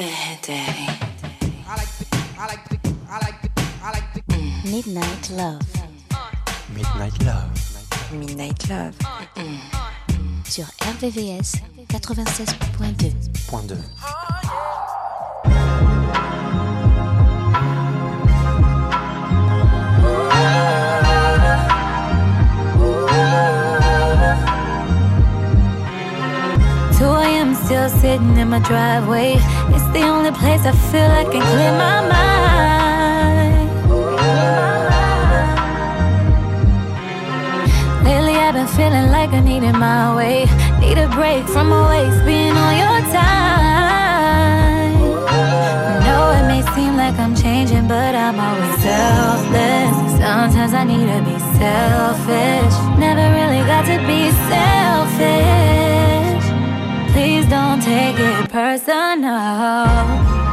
Midnight Love. Midnight Love. Midnight Love. Sur RVVS 96.2. Still sitting in my driveway. It's the only place I feel I can clear my mind. Lately I've been feeling like I needed my way. Need a break from my waist being on your time. I know it may seem like I'm changing, but I'm always selfless. Sometimes I need to be selfish. Never really got to be selfish. Please don't take it personal.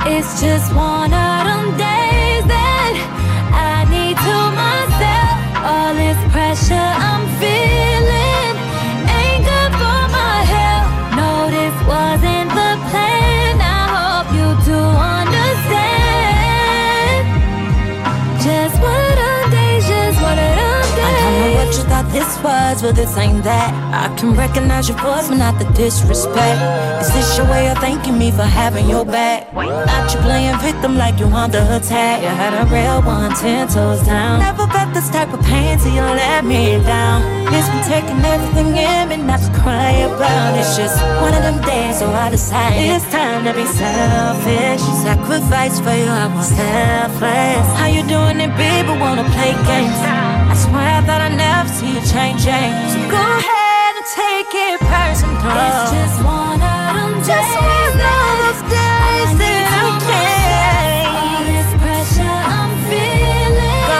It's just one of them days that I need to myself. All this pressure I'm feeling ain't good for my health. No, this wasn't the plan. I hope you do understand. Just one of them days, just one of them days. I don't know what you thought this was, but this ain't that. I can recognize your voice, but not the disrespect. Is this your way of thanking me for having your back? Not you playing victim like you under attack. You had a real one, 10 toes down. Never felt this type of pain till you let me down. It's been taking everything in me not to cry about. It's just one of them days, so I decide it's time to be selfish. Sacrifice for you, I was selfless. How you doing it, baby? Wanna play games? I swear that I never see you changing. So go ahead. Take it personal. It's just one of them days. Just one of those days that I can't. All this pressure I'm feeling. Ain't good for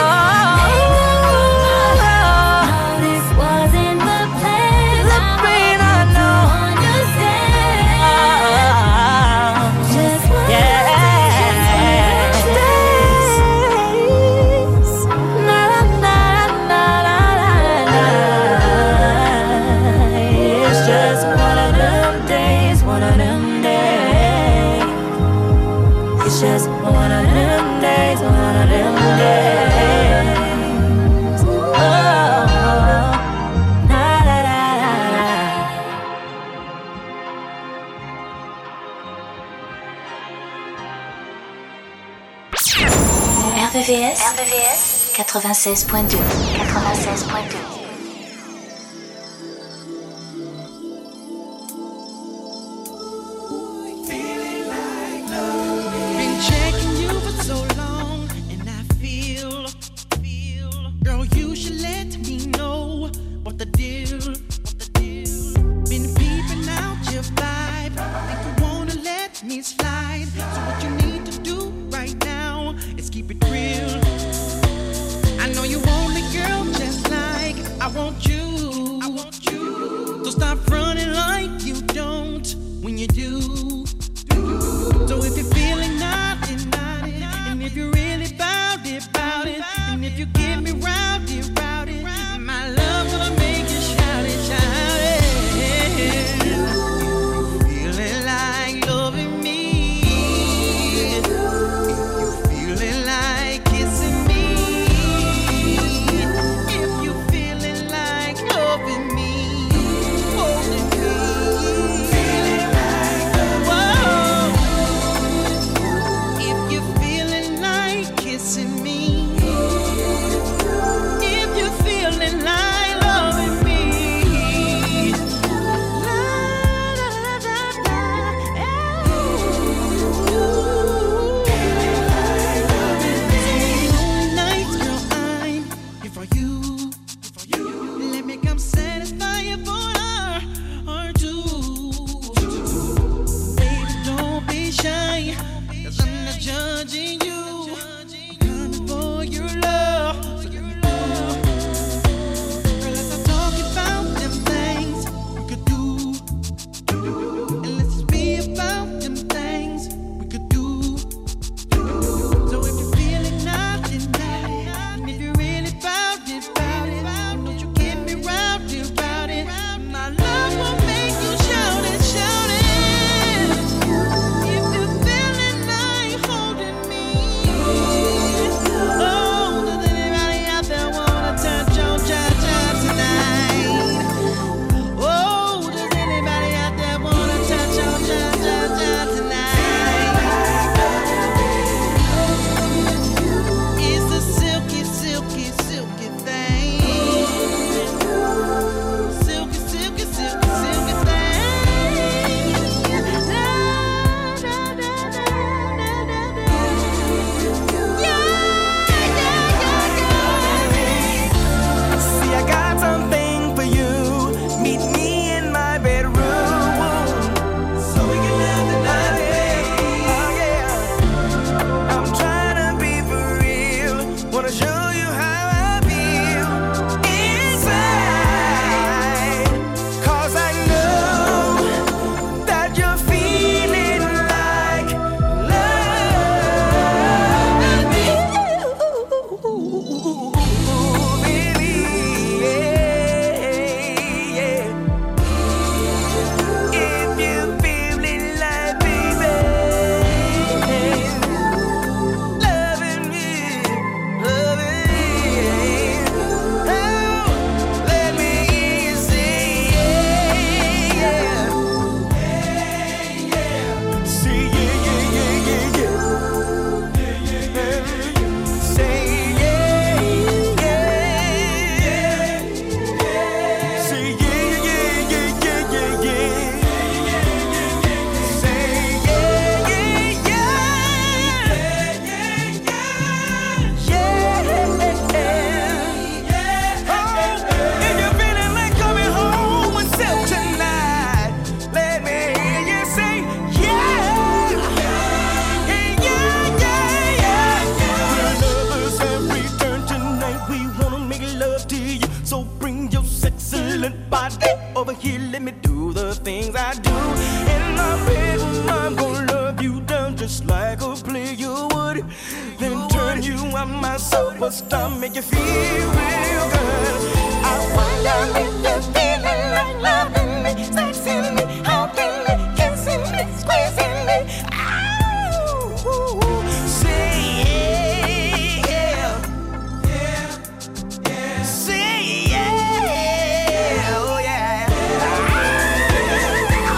my health. No, this wasn't the plan. The pain I know. I understand. Just one of those days. Na na na na na. Just one of them days, one of them days. Oh, na da da da. RVVS 96.2. 96.2. Feeling like superstar, make you feel real good. I wonder if you're feeling like loving me, sexing me, hugging me, kissing me, squeezing me. Ooh, say yeah, yeah, yeah, yeah. Say yeah, oh yeah, yeah, yeah, yeah, yeah, yeah.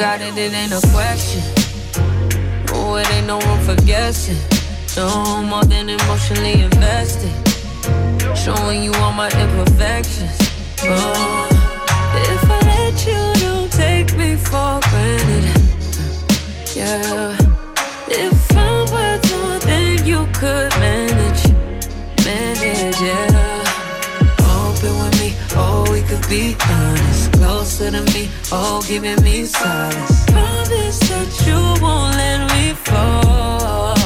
Got it, it ain't a question. Oh, it ain't no room for guessing. No more than emotionally invested. Showing you all my imperfections. Oh, if I let you, don't take me for granted. Yeah, if I'm worth more than you could manage, yeah. Open with me, oh, we could be honest. Closer to me, oh, giving me solace. Promise that you won't let me fall.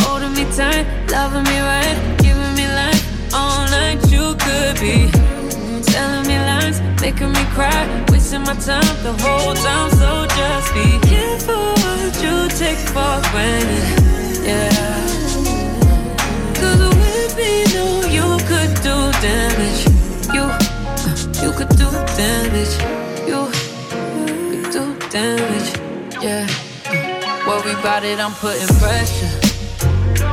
Holding me tight, loving me right, giving me life all night. You could be telling me lies, making me cry, wasting my time the whole time. So just be careful what you take for granted, yeah. 'Cause with me, know you could do damage. You could do damage, you could do damage, yeah. Worry about it, I'm putting pressure.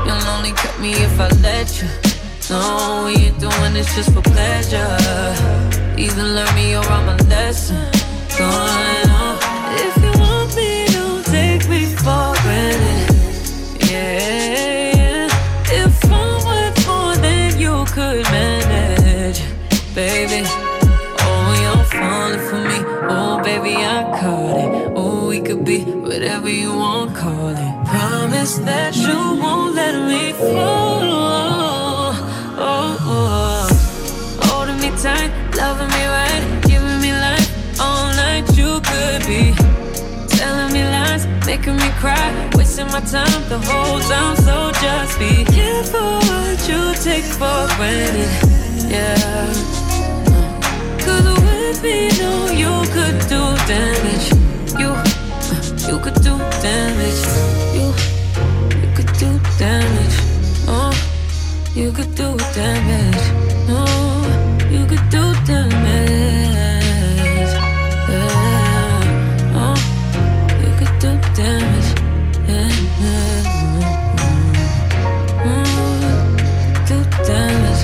You'll only cut me if I let you. No, we ain't doing this just for pleasure. Either learn me or I'm a lesson. Going on. If you want me, don't take me for granted, yeah. If I'm worth more than you could manage, baby. For me, oh baby, I caught it. Oh, we could be whatever you want, call it. Promise that you won't let me fall. Oh, oh, oh. Holding me tight, loving me right, giving me life all night. You could be telling me lies, making me cry, wasting my time the whole time. So just be careful what you take for granted, yeah. 'Cause with me, no, you could do damage. You could do damage. You could do damage. Oh, you could do damage. No, oh, you could do damage. Yeah. Oh, you could do damage. Yeah. Mm, do damage.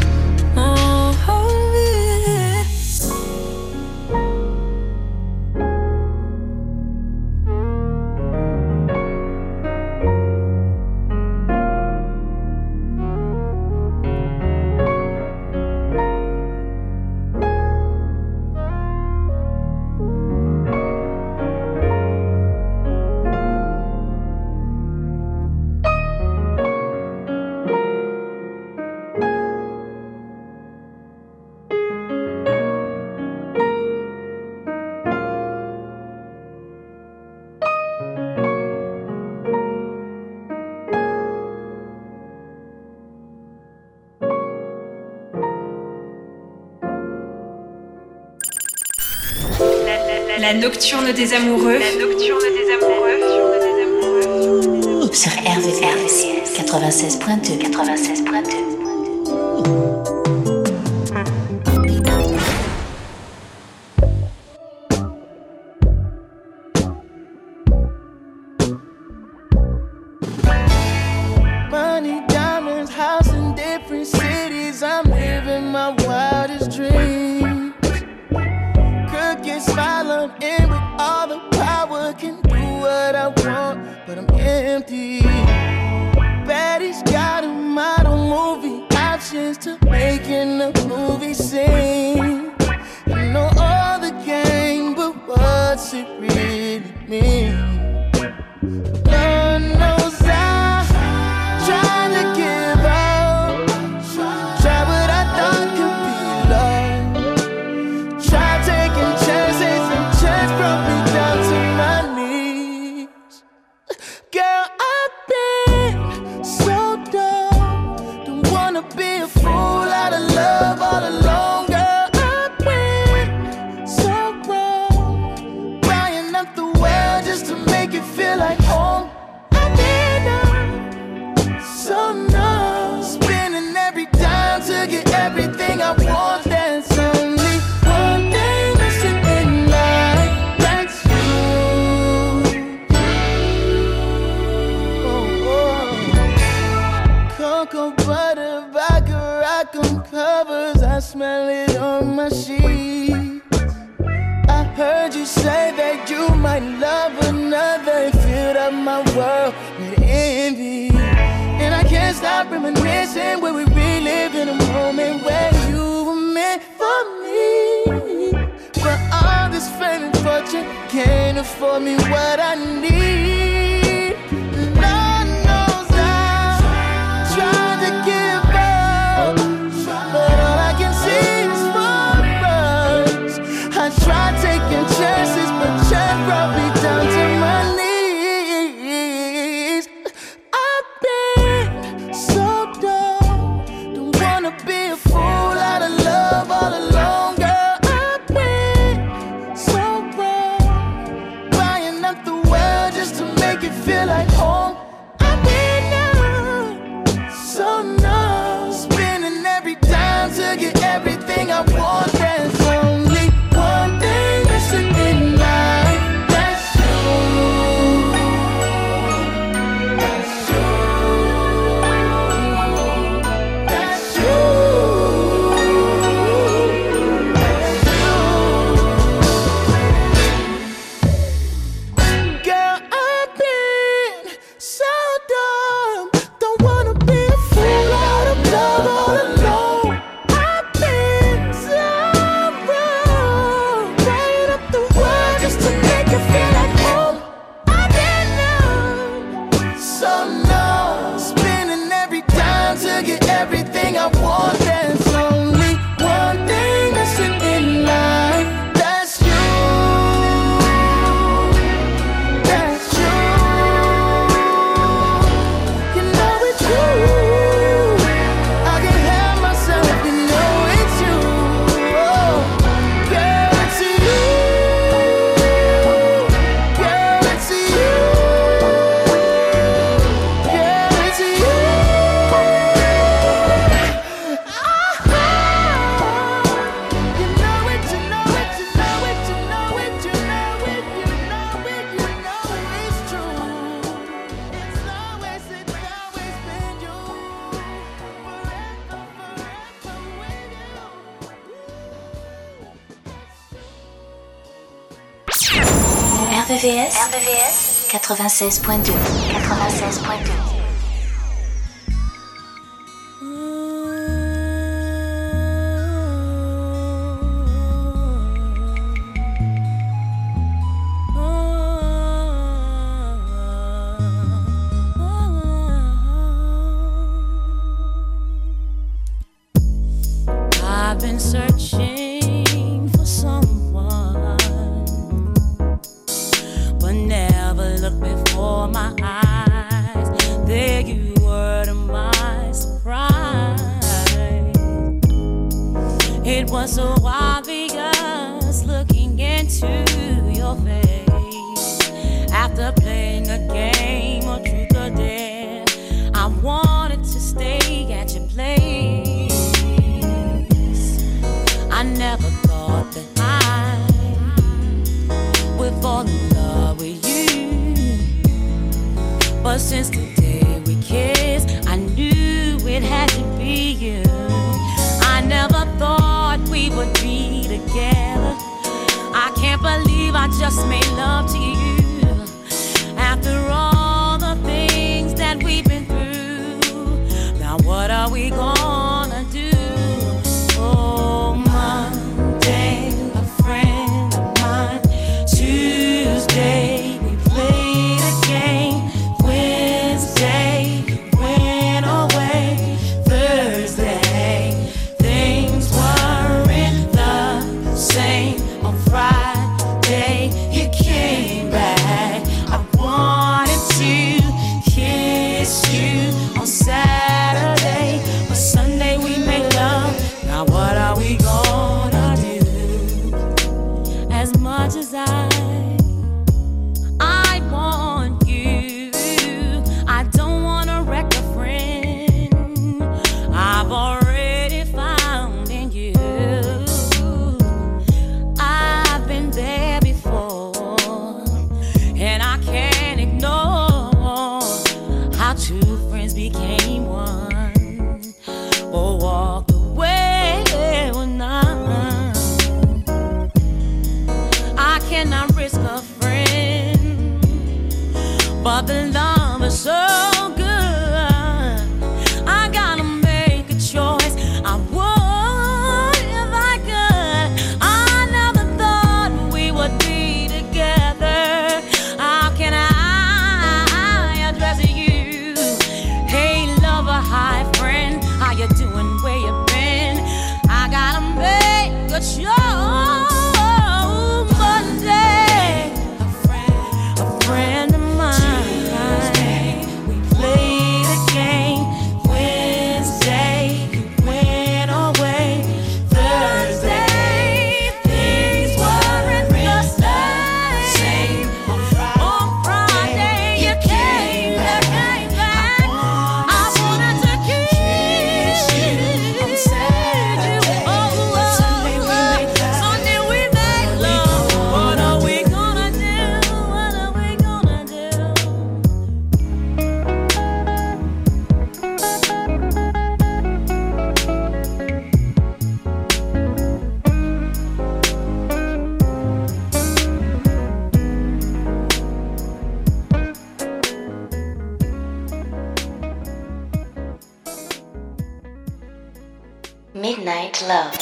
La Nocturne des Amoureux. La Nocturne des Amoureux. groupe sur RVVS 96.2. RVVS 96.2. After playing a game of truth or dare. on Friday you came back. I wanted to kiss you on Saturday, but Sunday we made love. Now what are we gonna do? As much as I want you, I don't wanna wreck a friend. I've already but the love is so good, I gotta make a choice. I would if I could. I never thought we would be together. How can I address you? Hey lover, hi friend, how you doing, where you been? I gotta make a choice. Midnight Love.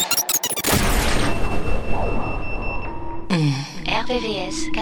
RVVS 96.2.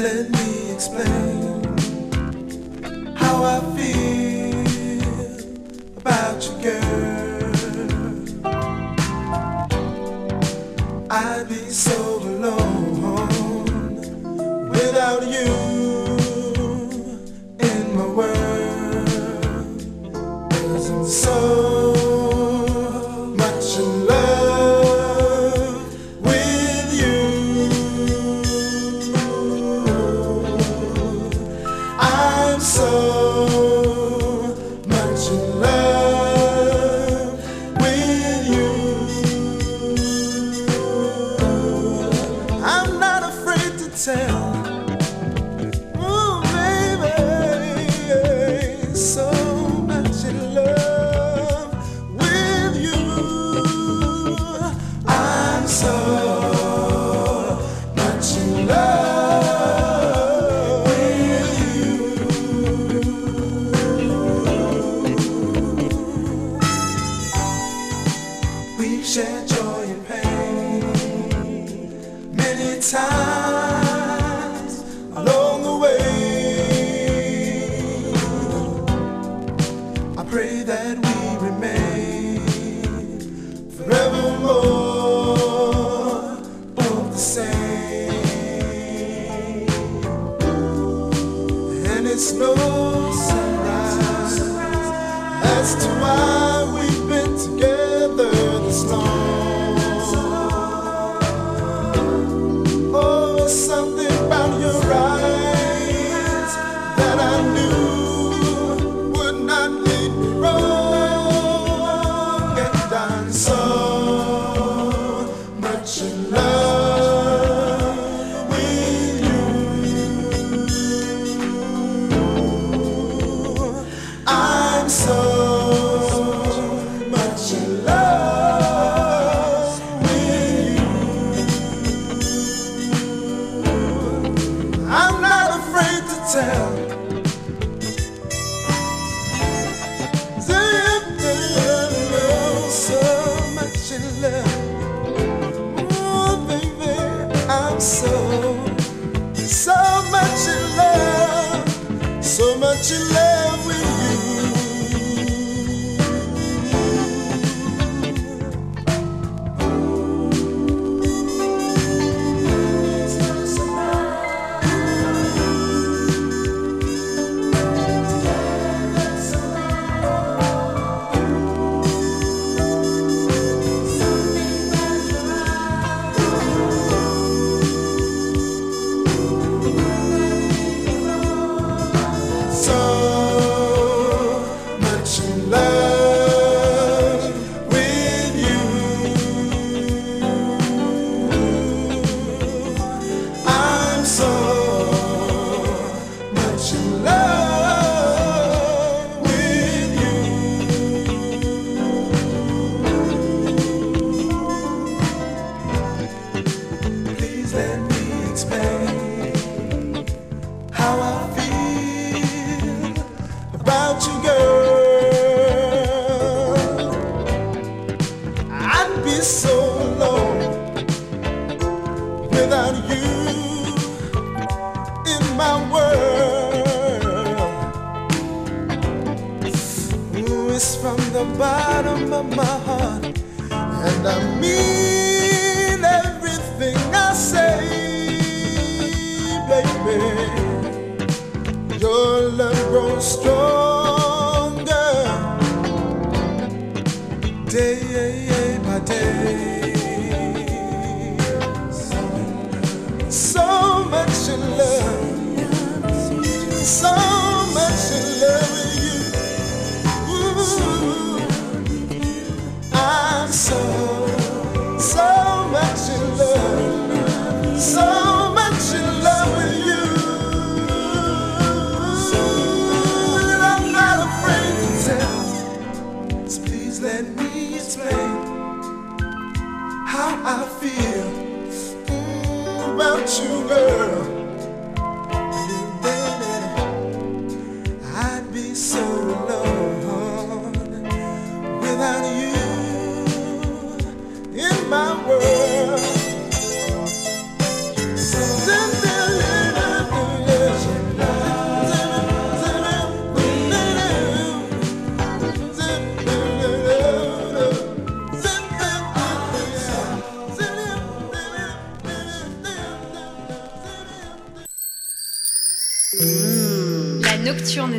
Let me explain how I feel about you, girl. I'd be so alone without you in my world. Isn't so so much in love. tell. So much in love, so much in love with you. It's no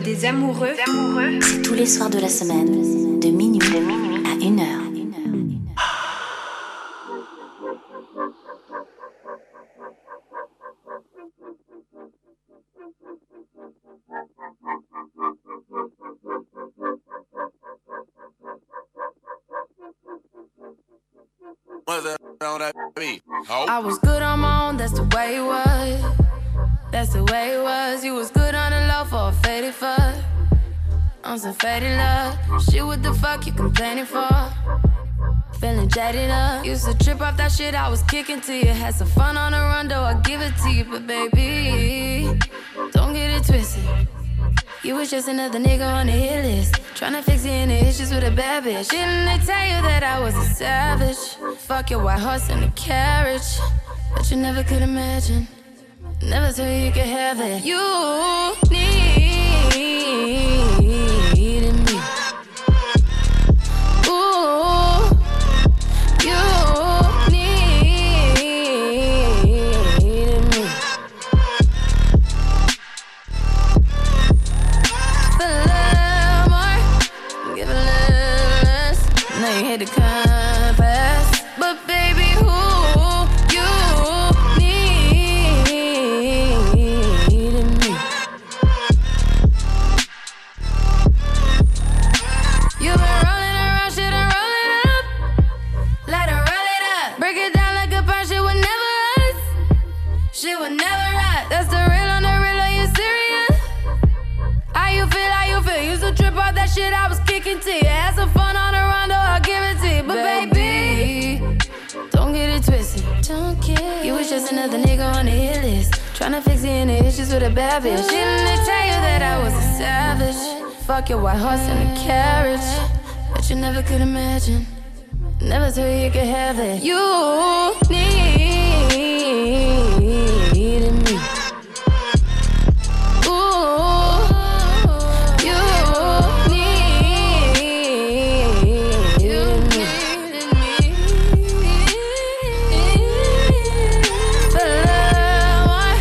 Des amoureux, c'est tous les soirs de la semaine, de minuit à 1h. I was good on my own, that's the way it was. That's the way it was. You was good on the low for a faded fuck. I'm some faded love. Shit, what the fuck you complaining for? Feeling jaded up. Used to trip off that shit I was kicking to you. Had some fun on the run, though I give it to you. But baby, don't get it twisted. You was just another nigga on the hit list. Tryna fix it in the issues with a bad bitch. Didn't they tell you that I was a savage? Fuck your white horse and a carriage. But you never could imagine. Never thought you could have it. You needed me. Ooh, you needed me. Give a little more, give a little less. Now you hit the compass, but baby, who? I was kicking to you. Had some fun on the rondo, I'll give it to you. But baby, don't get it twisted. You was just another nigga on the hit list. Tryna fix any issues with a bad bitch. Didn't they tell you that I was a savage? Fuck your white horse and a carriage that you never could imagine. Never thought you could have it. You needed me. Ooh, you needed me. For love, one,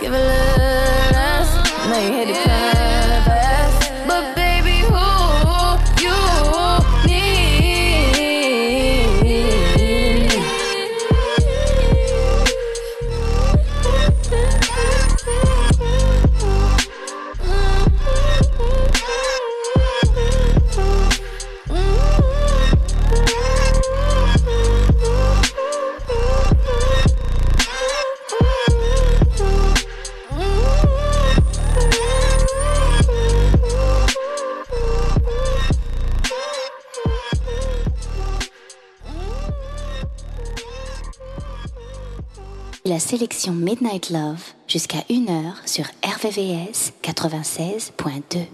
give a little less. Now you hate it kind of fast, but baby, ooh, you. La sélection Midnight Love jusqu'à 1h sur RVVS 96.2.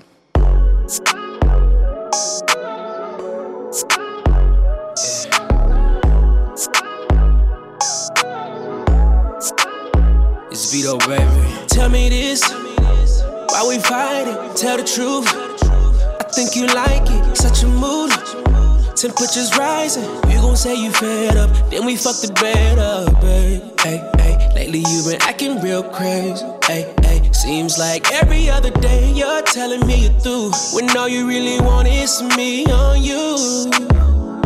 It's Vito, baby. Tell me this, why we fighting? Tell the truth. I think you like it, such a mood. Temperatures rising, you gon' say you fed up. Then we fuck the bed up, babe. Hey, hey, lately you been acting real crazy. Hey, hey, seems like every other day you're telling me you're through, when all you really want is me on you.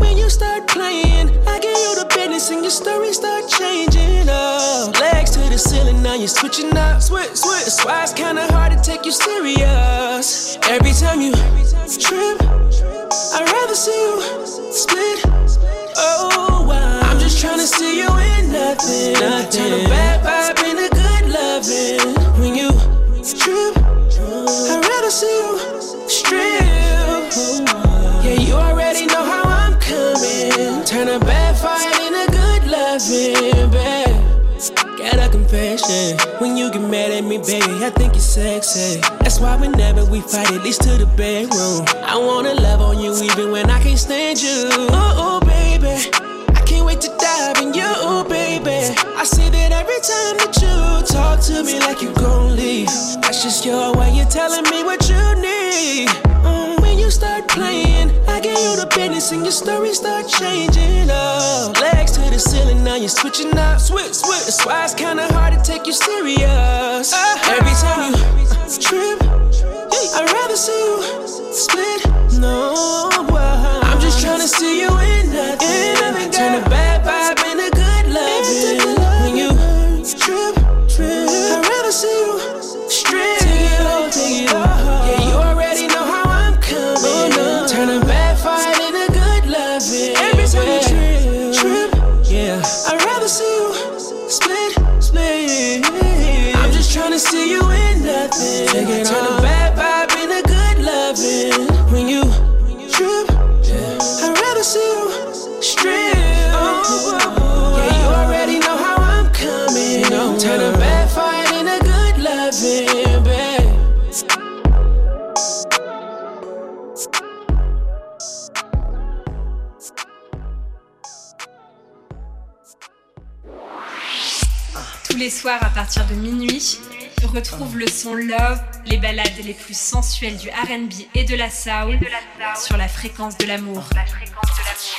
When you start playing, I give you the business and your story start changing up. Legs to the ceiling, now you're switching up. Switch. That's why it's kinda hard to take you serious. Every time you trip, I'd rather see you split. Oh, wow. I'm just tryna see you in nothing. Turn a bad vibe into good loving. When you strip, I'd rather see you strip. Yeah, you already know how I'm coming. Turn a bad fight into good loving, babe. Got a confession. When you get mad at me, baby, I think you're sexy. That's why whenever we fight, at least to the bedroom. I wanna love on you even when I can't stand you. Oh, baby, I can't wait to dive in you, baby. I see that every time that you talk to me like you gon' leave. That's just your way, you're telling me what you need. When you start playing, I give you the business and your story start changing up. Legs to the ceiling, now you're switching up. Switch. That's why it's kinda hard to take you serious. Every time you trip, I'd rather see you split. No, wow. I'm just tryna see you in nothing. Turn a bad vibe into good loving. When you trip, I'd rather see you strip. Take it all. Yeah, you already know how I'm coming. Turn a bad fight into good loving. Every time you trip, yeah, I'd rather see you split. I'm just tryna see you in. Turn a bad vibe into good loving. When you trip, I'd rather see you strip. Yeah, you already know how I'm coming. Turn a bad fight into good loving, babe. Tous les soirs à partir de minuit, retrouve le son Love, les balades les plus sensuelles du R&B et de la soul sur la fréquence de l'amour. What's it gonna be? 'Cause I can't pretend.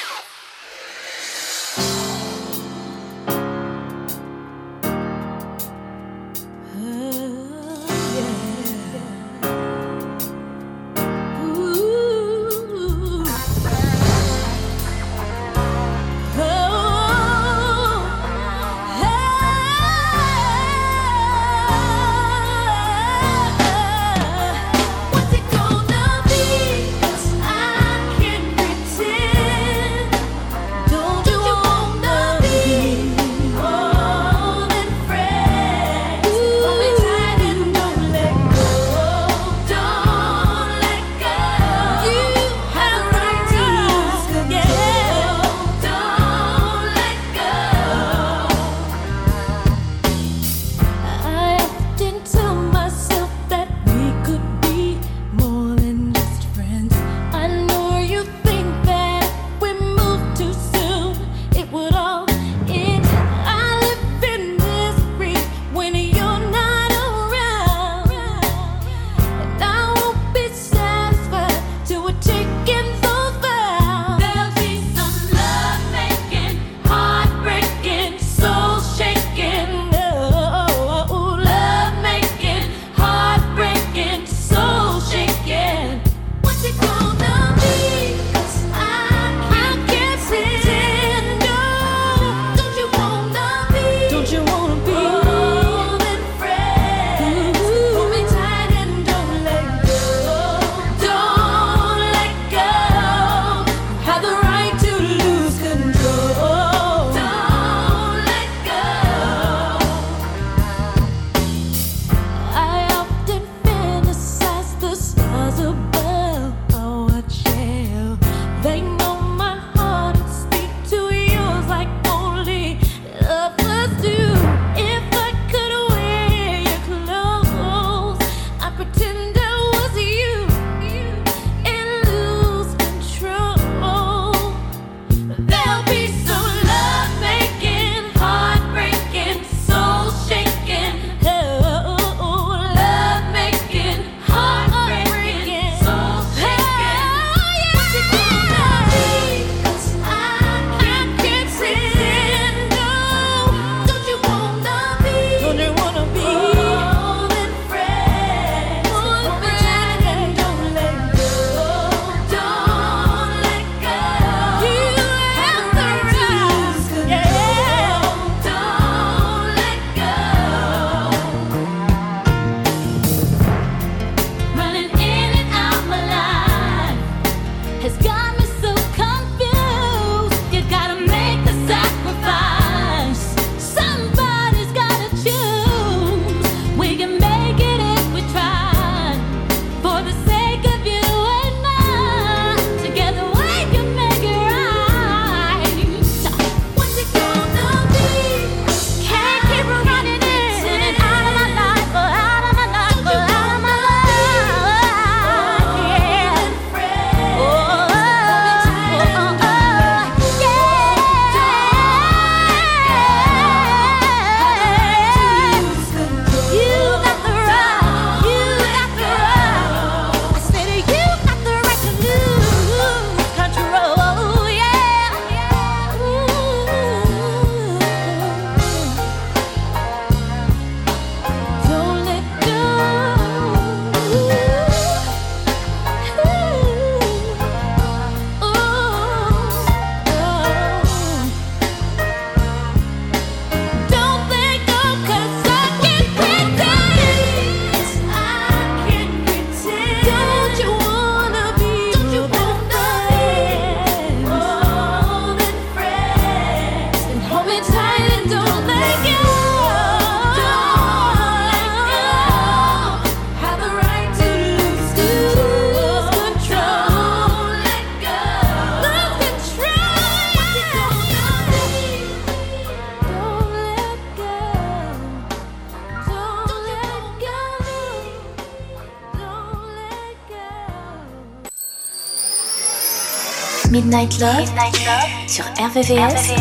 Midnight Love, Midnight Love sur RVVS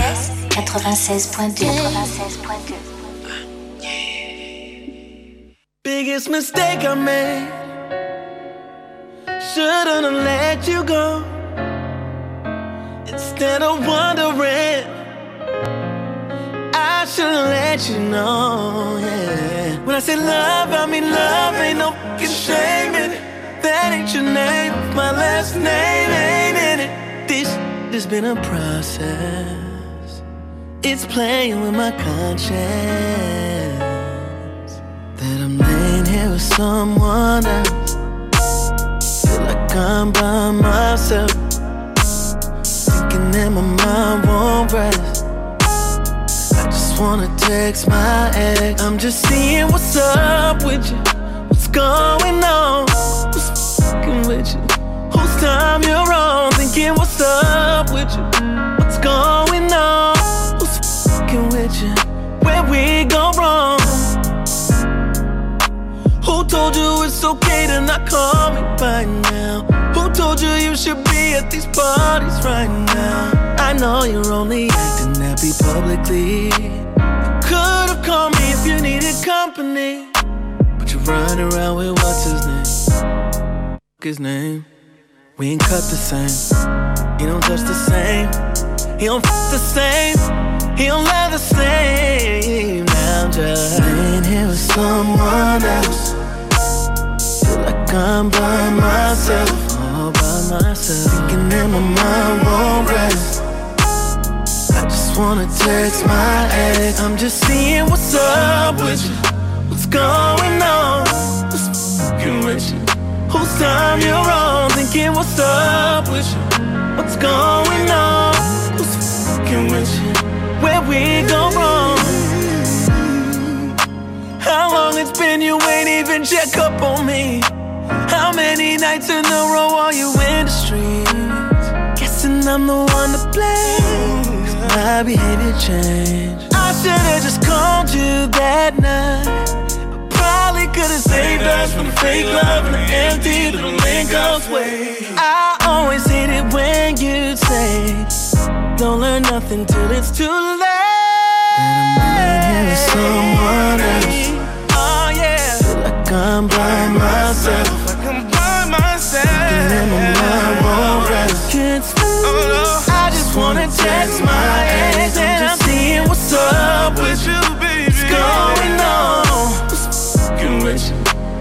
96.2. Biggest mistake I made, shouldn't have let you go. Instead of wondering, I should have let you know, yeah. When I say love, I mean love, ain't no fucking shame in it. That ain't your name, my last name ain't in it. This has been a process, it's playing with my conscience. That I'm laying here with someone else, feel like I'm by myself, thinking that my mind won't rest. I just wanna text my ex, I'm just seeing what's up with you. What's going on? Who's f***ing with you? Whose time you're on? Thinking what's up with you? What's going on? Who's f***ing with you? Where we go wrong? Who told you it's okay to not call me by now? Who told you you should be at these parties right now? I know you're only acting happy publicly. You could've called me if you needed company. Run around with what's his name, his name. We ain't cut the same, he don't touch the same, he don't f*** the same, he don't love the same. Now I'm just laying here with someone else, feel like I'm by myself, all by myself, thinking that my mind won't rest. I just wanna text my ex, I'm just seeing what's up with you. What's going on? Who's f***ing with you? Whose time you're on? Thinking what's up with you? What's going on? Who's f***ing with you? Where we go wrong? How long it's been you ain't even check up on me? How many nights in a row are you in the streets? Guessing I'm the one to blame, 'cause my behavior changed. I should've just called you that night, could've saved us from the fake love and the empty little link-up's way. I always hate it when you say, don't learn nothing till it's too late. That I'm not here with someone else, oh yeah, feel like I'm by myself, like I'm by myself, and my mind won't rest. Can't sleep, oh no. I just wanna text my ex, and I'm seeing what's up with you, baby. What's going on?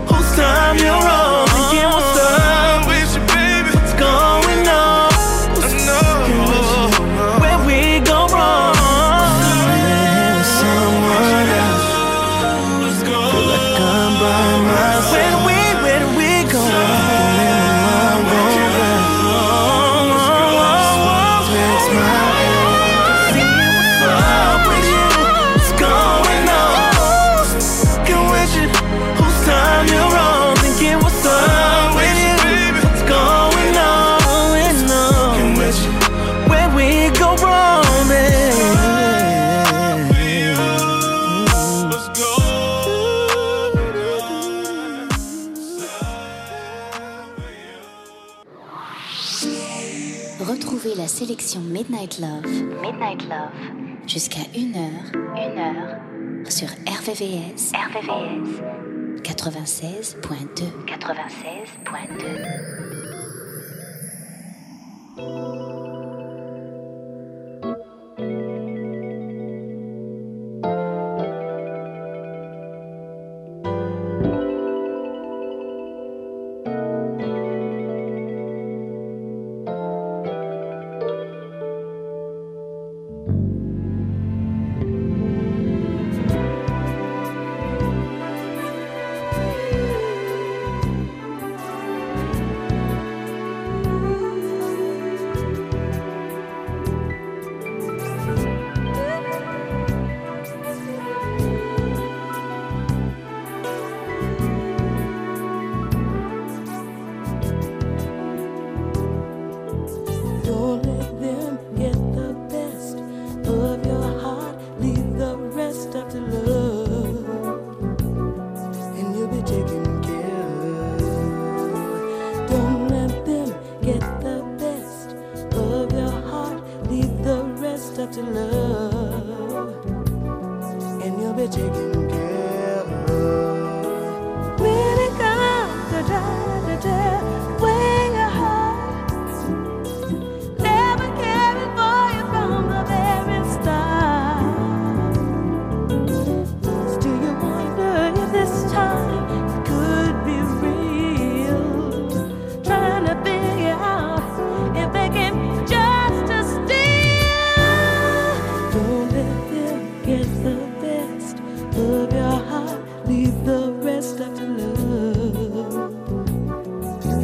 Whose time you're on? Thinking what's up with you, baby? What's going on? Who's f***ing with you? Where we go wrong? I'm laying with someone else, feel like I'm by myself. Where do we go? I'm laying with my own breath. That's my end. Thinking what's up with you? What's going on? Who's f***ing with you? Time you're wrong, thinking what's up with you, baby? What's going on? Where we go wrong, man? Let's go. Retrouvez la sélection Midnight Love jusqu'à 1h sur RVVS 96.2.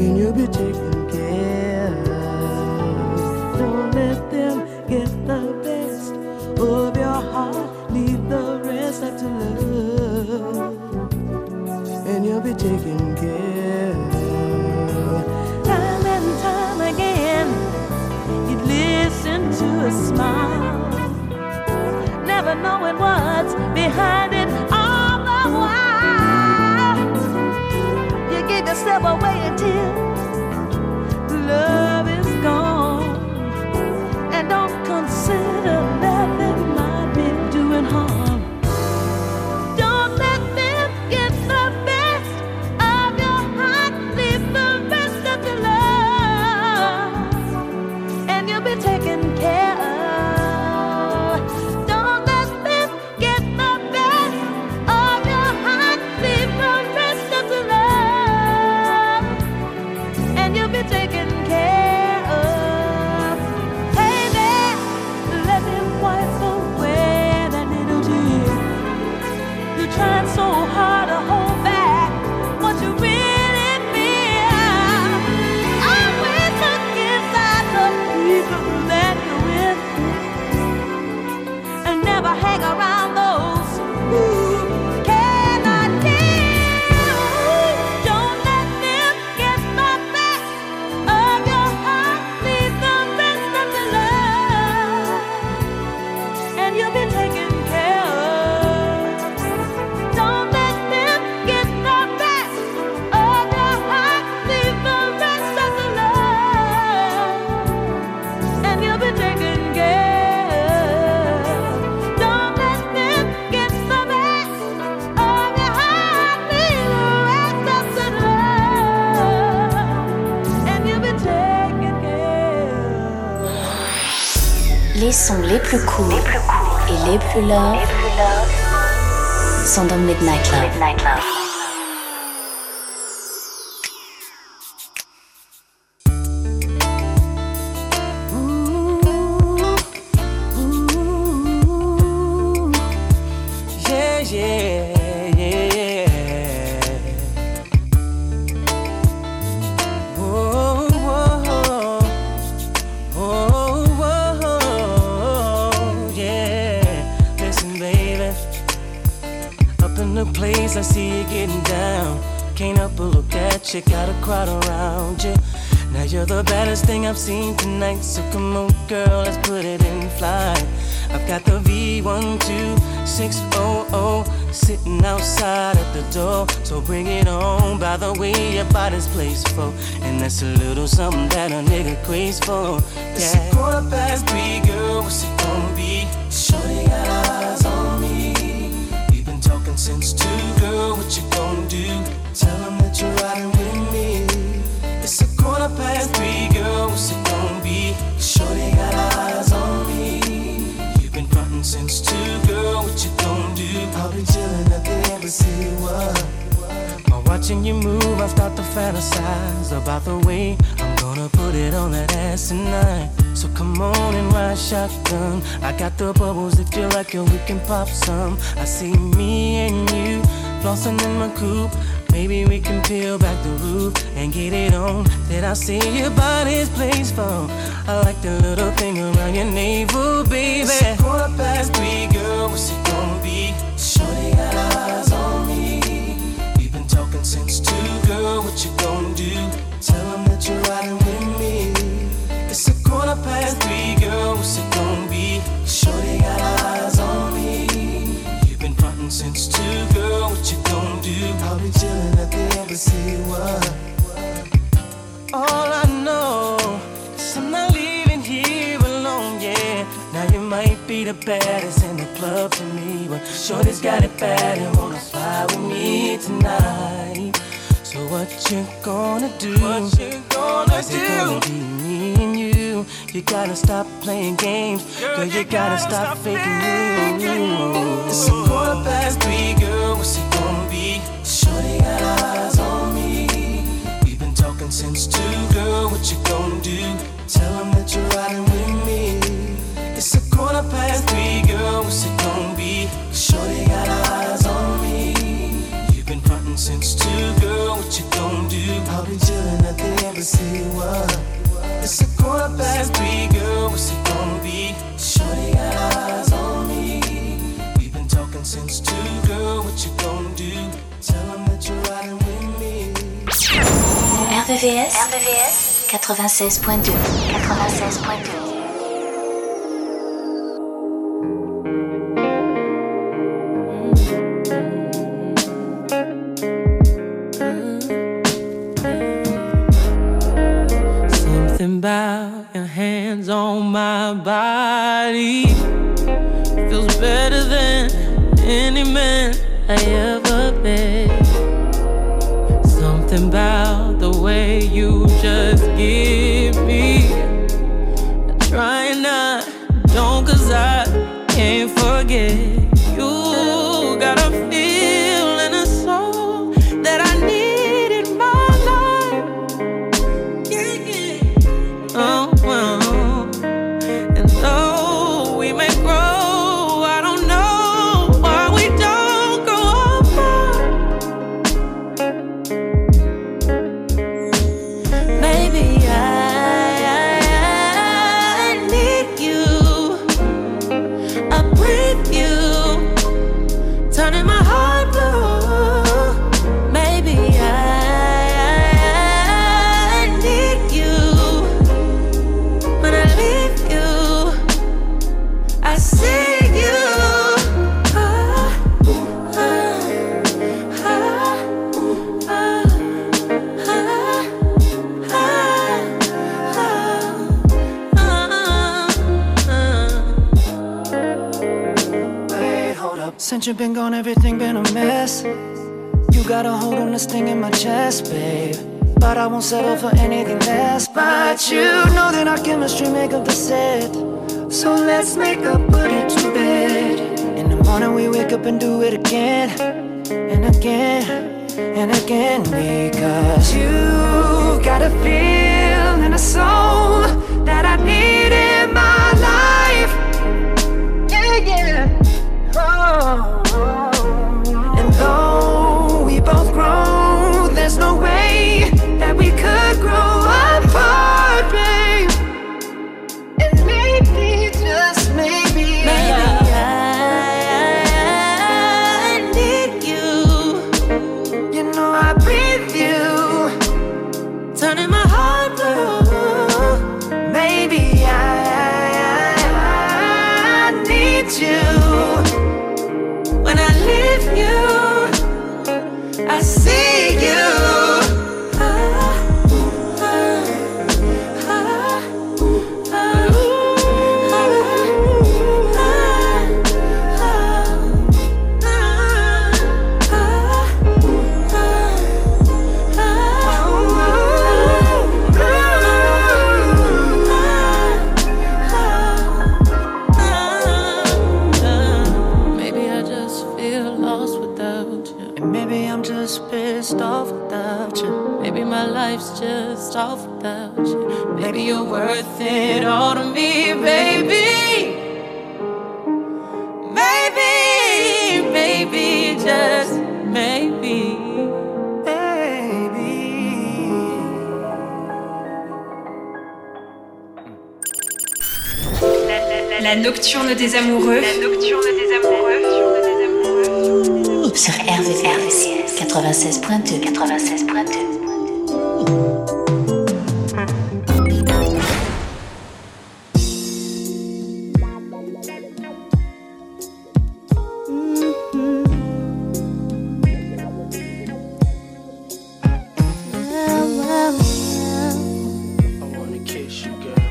and you'll be taken care of. Don't let them get the best of your heart. Leave the rest up to love, and you'll be taken care of. Time and time again, you'd listen to a smile, never knowing what's behind it all the while. You give yourself away until love is gone, and don't consider that it might be doing harm. Don't let them get the best of your heart. Leave the rest of your love, and you'll be taken care of. Les sons les plus courts et les plus loves sont dans Midnight Love. Midnight Love. I've seen tonight, so come on girl, let's put it in flight. I've got the V12600 sitting outside at the door, so bring it on. By the way, your body's placed for, and that's a little something that a nigga craves for. Yeah. It's a 3:15, girl, what's it gonna be? Shorty got eyes on me. We've been talking since 2, girl, what you gonna do? Tell them that you're riding with me. It's a 3:15, girl, what's it gon' be? Shorty got eyes on me. You've been frontin' since 2, girl, what you gon' do? I'll be chillin' at the embassy, what? While watching you move, I start to fantasize about the way I'm gonna put it on that ass tonight. So come on and ride shotgun. I got the bubbles, if you like it, we can pop some. I see me and you flossin' in my coupe. Maybe we can peel back the roof and get it on. That I see your body's place for. I like the little thing around your navel, baby. It's a 3:15, girl, what's it gonna be? Shorty got eyes on me. We've been talking since 2, girl, what you gonna do? Tell them that you're riding with me. It's a 3:15, girl, what's it gonna be? Shorty got eyes on me. Been frontin' since 2, girl, what you gon' do? I'll be chillin' at the embassy, what? All I know is I'm not leaving here alone, yeah. Now you might be the baddest in the club to me, but Shorty's got it bad and wanna fly with me tonight. So what you gonna do? What you gonna do? It's gonna be me and you. You gotta stop playing games, girl, you gotta stop faking you. It's a 3:15, girl, what's it gonna be? Shorty got eyes on me. We've been talking since 2, girl, what you gonna do? Tell them that you're riding with me. It's a 3:15, girl, what's it gonna be? Shorty got eyes on me. Been frontin' since 2, girl, what you gon' do? I'll be chillin' at the can see what it's a quarter past three, girl. What's it gonna be? Shorty got eyes on me. We've been talking since two, girl. What you gonna do? Tell them that you're riding with me. RVVS, RVVS 96.2, 96.2. About your hands on my body feels better than any man I ever met. Something about the way you just give me. I try not, don't, cause I can't forget. You got a feel and a soul that I need. Since you've been gone, everything been a mess. You got a hold on this thing in my chest, babe. But I won't settle for anything less. But you know that our chemistry make up the set. So let's make up, put it to bed. In the morning we wake up and do it again. And again, and again. Because you got a feel and a soul that I need in my life. Yeah, yeah. And though we both grow, there's no way that we could grow apart, babe. And maybe, just maybe, I need you. You know I breathe you, turning my heart blue. Maybe I need you. You, I see you. Life's just off without you. Maybe you're worth it all to me, baby. Maybe, maybe, just maybe. Baby. La nocturne des amoureux. La nocturne des amoureux. Sur RVVS 96.2, 96.2. I wanna kiss you, girl.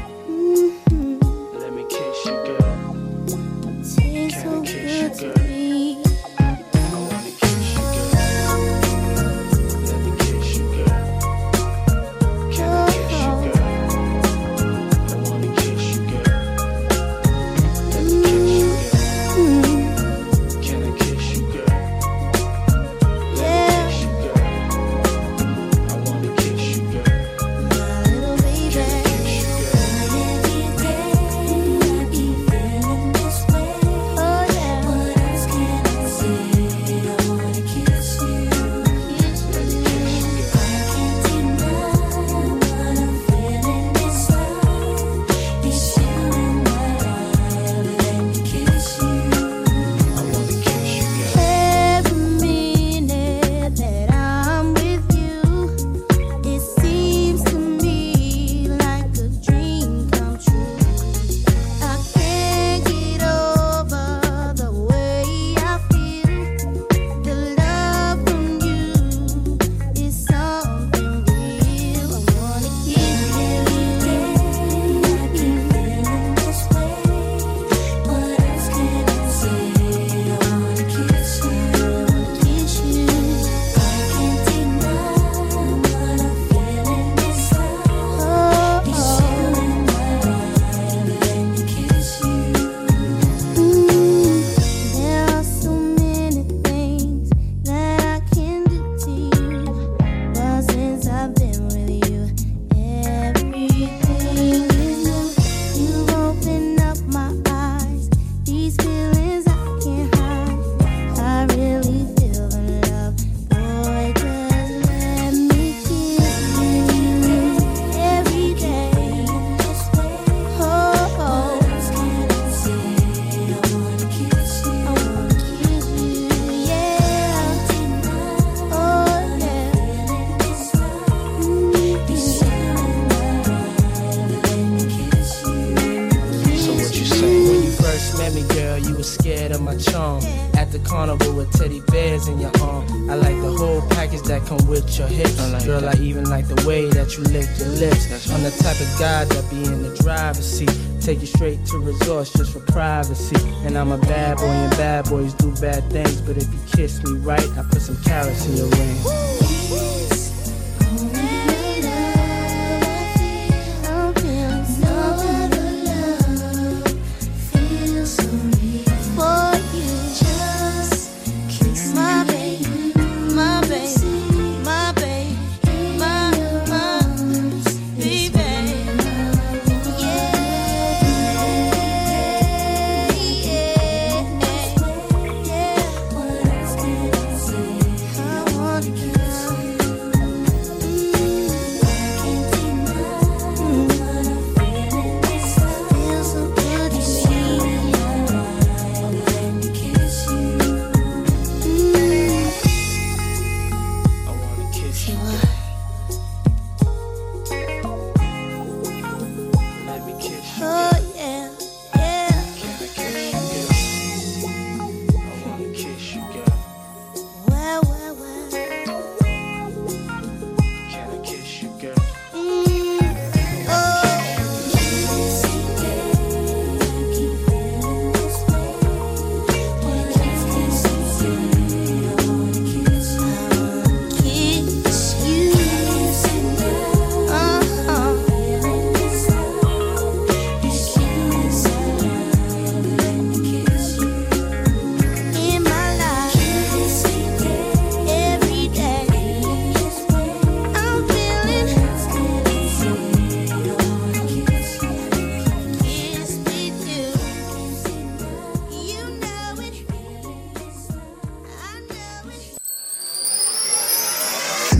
song. At the carnival with teddy bears in your arm. I like the whole package that come with your hips. Girl, I even like the way that you lick your lips. I'm the type of guy that be in the driver's seat. Take you straight to resorts just for privacy. And I'm a bad boy and bad boys do bad things. But if you kiss me right, I put some carrots in your ring.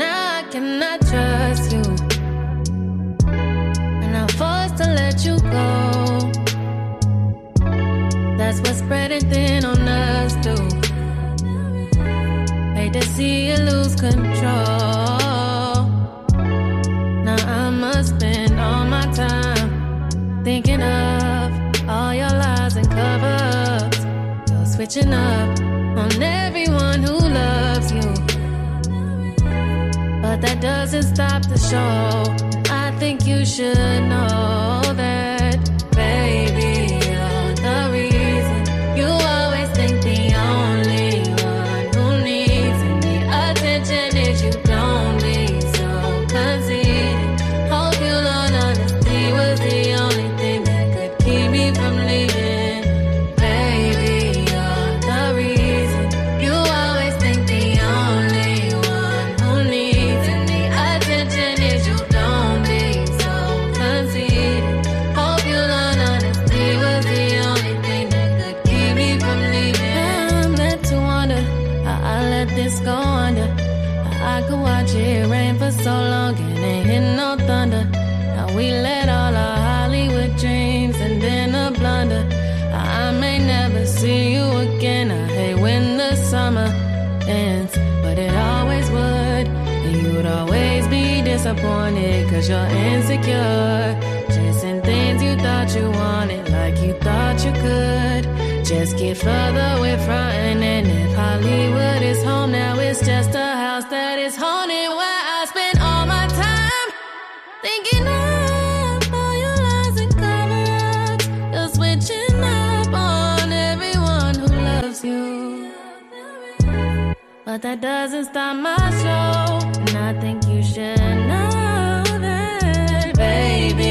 I cannot trust you. You go. That's what's spreading thin on us too. Hate to see you lose control. Now I must spend all my time thinking of all your lies and cover-ups. You're switching up on everyone who loves you, but that doesn't stop the show. I think you should know that, baby, you're the reason. You always think the only one who needs any attention is you lonely, so conceited. Hope you learn honesty was the only thing that could keep me from leaving. Baby, you're the reason. You always think the only one who needs any attention is you lonely. Go under. I could watch it rain for so long and ain't hit no thunder. Now we let all our Hollywood dreams and then a blunder. I may never see you again. I hate when the summer ends, but it always would. And you'd always be disappointed cause you're insecure. Chasing things you thought you wanted, like you thought you could. Just get further with frontin', and if Hollywood is home, now it's just a house that is haunted where I spend all my time thinking of all your lies and cover-ups. You're switching up on everyone who loves you, but that doesn't stop my show, and I think you should know that, baby.